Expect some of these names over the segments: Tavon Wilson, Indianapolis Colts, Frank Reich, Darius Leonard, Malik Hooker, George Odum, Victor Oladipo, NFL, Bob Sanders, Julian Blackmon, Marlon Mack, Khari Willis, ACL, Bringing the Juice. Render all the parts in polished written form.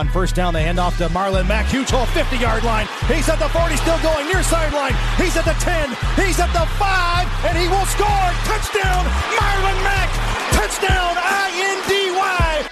On first down, they hand off to Marlon Mack. Huge hole, 50-yard line. He's at the 40, still going, near sideline. He's at the 10, he's at the 5, and he will score. Touchdown, Marlon Mack. Touchdown, I-N-D-Y.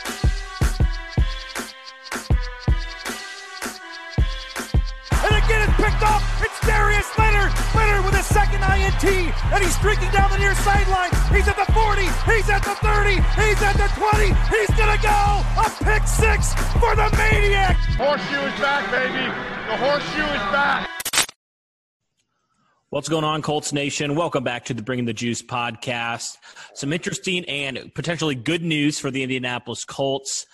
And again, it's picked off. It's Darius Leonard. Leonard with a second INT, and he's streaking down the near sideline. He's at the 40, he's at the 30, he's at the 20, he's gonna go! A pick six for the Maniac! Horseshoe is back, baby! The horseshoe is back! What's going on, Colts Nation? Welcome back to the Bringing the Juice podcast. Some interesting and potentially good news for the Indianapolis Colts.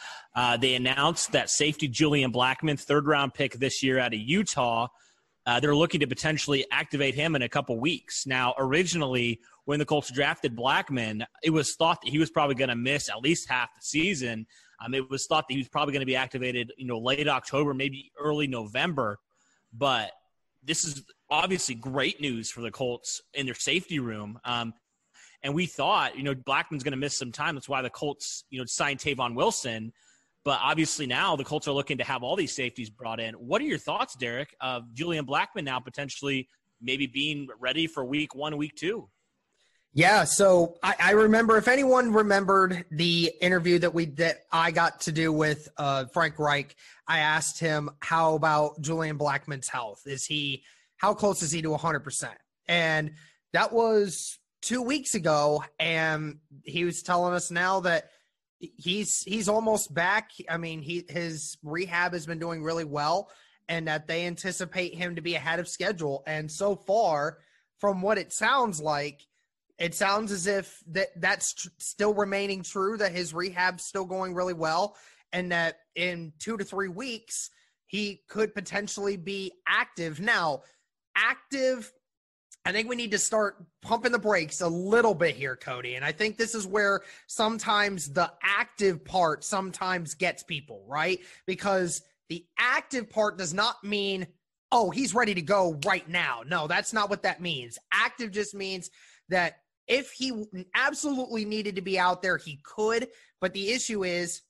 They announced that safety Julian Blackmon, third-round pick this year out of Utah, they're looking to potentially activate him in a couple weeks. Now, originally, when the Colts drafted Blackmon, it was thought that he was probably going to miss at least half the season. It was thought that he was probably going to be activated, late October, maybe early November. But this is obviously great news for the Colts in their safety room. And we thought, Blackmon's going to miss some time. That's why the Colts, signed Tavon Wilson. But obviously now the Colts are looking to have all these safeties brought in. What are your thoughts, Derek, of Julian Blackmon now potentially maybe being ready for week one, week two? Yeah, so I remember, if anyone remembered the interview that I got to do with Frank Reich, I asked him, how about Julian Blackmon's health? How close is he to 100%? And that was 2 weeks ago, and he was telling us now that he's almost back. I mean, his rehab has been doing really well, and that they anticipate him to be ahead of schedule. And so far, from what it sounds like, it sounds as if that's still remaining true, that his rehab's still going really well, and that in 2 to 3 weeks, he could potentially be active. Now, active, I think we need to start pumping the brakes a little bit here, Cody. And I think this is where sometimes the active part sometimes gets people, right? Because the active part does not mean, oh, he's ready to go right now. No, that's not what that means. Active just means that if he absolutely needed to be out there, he could. But the issue is,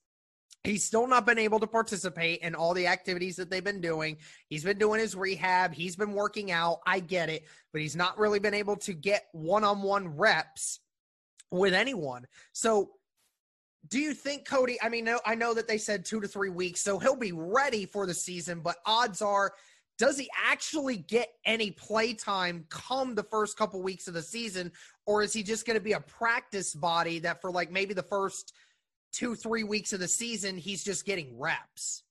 he's still not been able to participate in all the activities that they've been doing. He's been doing his rehab. He's been working out. I get it. But he's not really been able to get one-on-one reps with anyone. So do you think, Cody, I know that they said 2 to 3 weeks, so he'll be ready for the season, but odds are, does he actually get any play time come the first couple weeks of the season, or is he just going to be a practice body that for maybe the first 2-3 weeks of the season, he's just getting reps?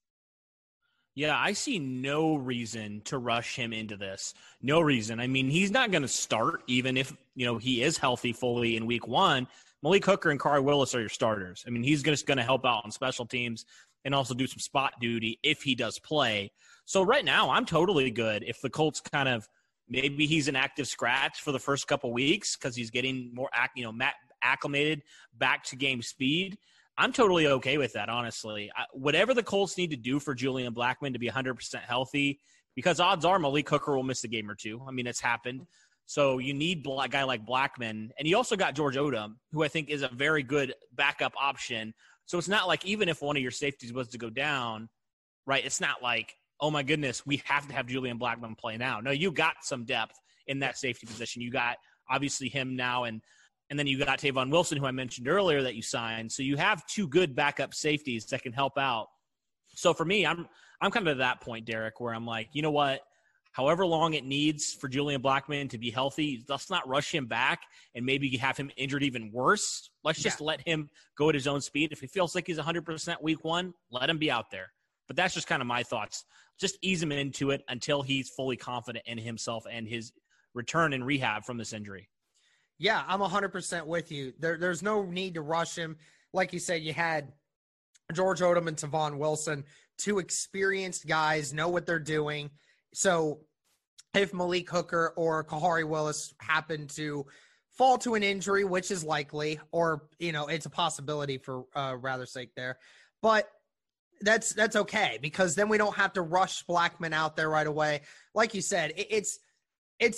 Yeah, I see no reason to rush him into this. No reason. I mean, he's not going to start, even if, he is healthy fully in week one. Malik Hooker and Khari Willis are your starters. I mean, he's just going to help out on special teams and also do some spot duty if he does play. So right now, I'm totally good if the Colts kind of, maybe he's an active scratch for the first couple weeks because he's getting more, acclimated back to game speed. I'm totally okay with that, honestly. Whatever the Colts need to do for Julian Blackmon to be 100% healthy, because odds are Malik Hooker will miss a game or two. I mean, it's happened. So you need a guy like Blackmon. And you also got George Odum, who I think is a very good backup option. So it's not like even if one of your safeties was to go down, right, it's not like, oh, my goodness, we have to have Julian Blackmon play now. No, you got some depth in that safety position. You got, obviously, him now, and then you got Tavon Wilson, who I mentioned earlier that you signed. So you have two good backup safeties that can help out. So for me, I'm kind of at that point, Derek, where I'm like, you know what? However long it needs for Julian Blackmon to be healthy, let's not rush him back and maybe have him injured even worse. Let's just let him go at his own speed. If he feels like he's 100% week one, let him be out there. But that's just kind of my thoughts. Just ease him into it until he's fully confident in himself and his return and rehab from this injury. Yeah, I'm 100% with you. There's no need to rush him. Like you said, you had George Odum and Tavon Wilson, two experienced guys, know what they're doing. So if Malik Hooker or Khari Willis happen to fall to an injury, which is likely, or, it's a possibility for rather sake there, but that's okay, because then we don't have to rush Blackmon out there right away. Like you said, it's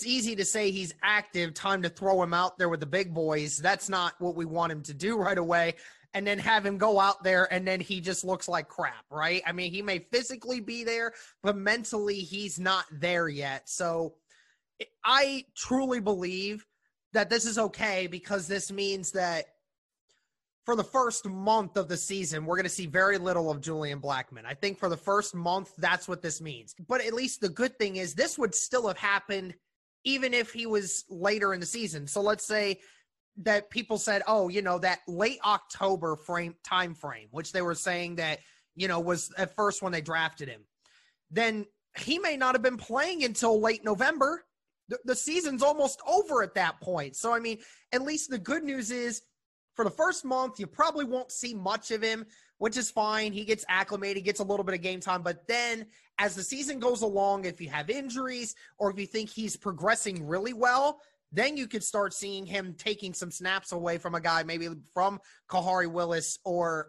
easy to say he's active, time to throw him out there with the big boys. That's not what we want him to do right away. and then have him go out there and then he just looks like crap, right? I mean, he may physically be there, but mentally he's not there yet. So I truly believe that this is okay, because this means that for the first month of the season, we're going to see very little of Julian Blackmon. I think for the first month, that's what this means. But at least the good thing is this would still have happened even if he was later in the season. So let's say that people said, oh, you know, that late October time frame, which they were saying that, you know, was at first when they drafted him. Then he may not have been playing until late November. The season's almost over at that point. So, I mean, at least the good news is, for the first month, you probably won't see much of him, which is fine. He gets acclimated, gets a little bit of game time. But then as the season goes along, if you have injuries or if you think he's progressing really well, then you could start seeing him taking some snaps away from a guy, maybe from Khari Willis or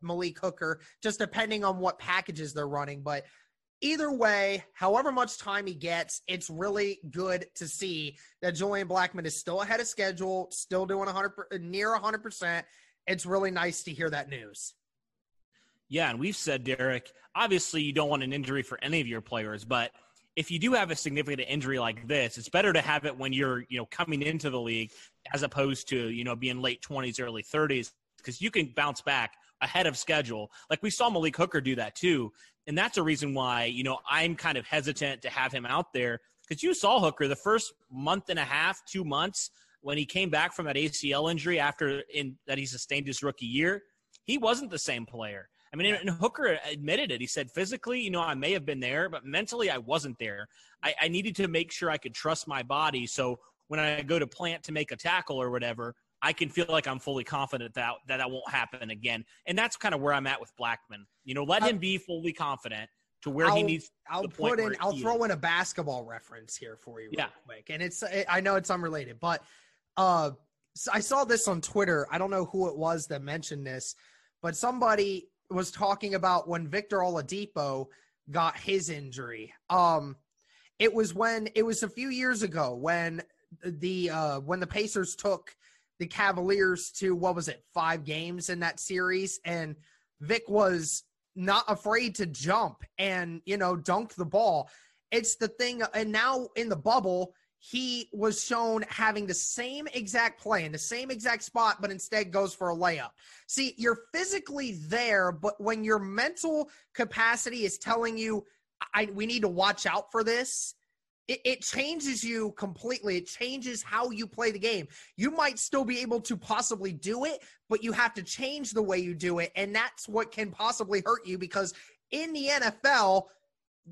Malik Hooker, just depending on what packages they're running. But either way, however much time he gets, it's really good to see that Julian Blackmon is still ahead of schedule, still doing 100, near 100%. It's really nice to hear that news. Yeah, and we've said, Derek, obviously you don't want an injury for any of your players, but if you do have a significant injury like this, it's better to have it when you're, you know, coming into the league as opposed to, you know, being late 20s, early 30s, because you can bounce back ahead of schedule. Like we saw Malik Hooker do that too. And that's a reason why, you know, I'm kind of hesitant to have him out there, because you saw Hooker the first month and a half, 2 months, when he came back from that ACL injury that he sustained his rookie year, he wasn't the same player. I mean, and Hooker admitted it. He said, physically, you know, I may have been there, but mentally I wasn't there. I needed to make sure I could trust my body. So when I go to plant to make a tackle or whatever, I can feel like I'm fully confident that won't happen again. And that's kind of where I'm at with Blackmon. You know, let him be fully confident to where he needs. I'll throw in a basketball reference here for you real quick. And I know it's unrelated, but I saw this on Twitter. I don't know who it was that mentioned this, but somebody was talking about when Victor Oladipo got his injury. It was a few years ago when the Pacers took the Cavaliers to, 5 games in that series. And Vic was not afraid to jump and, you know, dunk the ball. It's the thing. And now in the bubble, he was shown having the same exact play in the same exact spot, but instead goes for a layup. See, you're physically there, but when your mental capacity is telling you, we need to watch out for this, it changes you completely. It changes how you play the game. You might still be able to possibly do it, but you have to change the way you do it, and that's what can possibly hurt you, because in the NFL,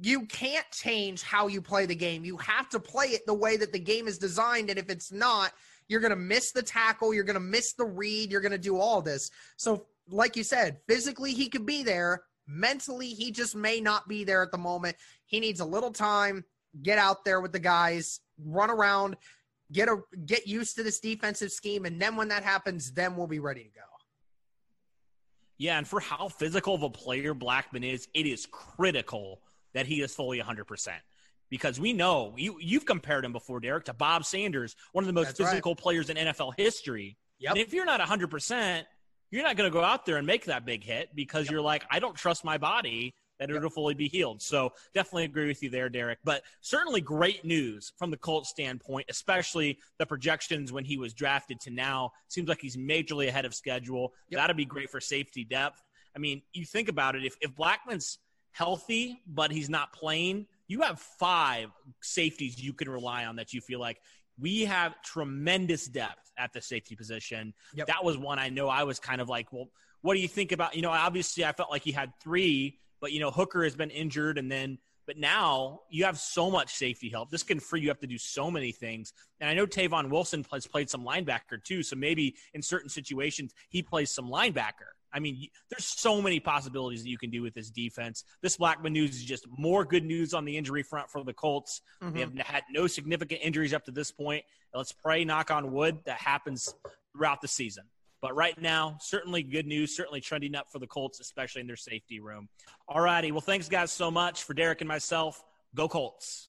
you can't change how you play the game. You have to play it the way that the game is designed, and if it's not, you're going to miss the tackle, you're going to miss the read, you're going to do all this. So, like you said, physically he could be there. Mentally, he just may not be there at the moment. He needs a little time. Get out there with the guys, run around, get used to this defensive scheme, and then when that happens, then we'll be ready to go. Yeah, and for how physical of a player Blackmon is, it is critical that he is fully 100%. Because we know, you've compared him before, Derek, to Bob Sanders, one of the most physical players in NFL history. Yep. And if you're not 100%, you're not going to go out there and make that big hit, because you're like, I don't trust my body that it'll fully be healed. So definitely agree with you there, Derek. But certainly great news from the Colts standpoint, especially the projections when he was drafted to now. Seems like he's majorly ahead of schedule. Yep. That'll be great for safety depth. I mean, you think about it, if Blackmon's healthy but he's not playing, you have 5 safeties you can rely on that you feel like. We have tremendous depth at the safety position. Yep. That was one I know I was kind of like, well, what do you think about? You know, obviously I felt like he had 3 – but, you know, Hooker has been injured, but now you have so much safety help. This can free you up to do so many things. And I know Tavon Wilson has played some linebacker too, so maybe in certain situations he plays some linebacker. I mean, there's so many possibilities that you can do with this defense. This Blackmon news is just more good news on the injury front for the Colts. Mm-hmm. They have had no significant injuries up to this point. Let's pray, knock on wood, that happens throughout the season. But right now, certainly good news, certainly trending up for the Colts, especially in their safety room. All righty. Well, thanks, guys, so much. For Derek and myself, go Colts.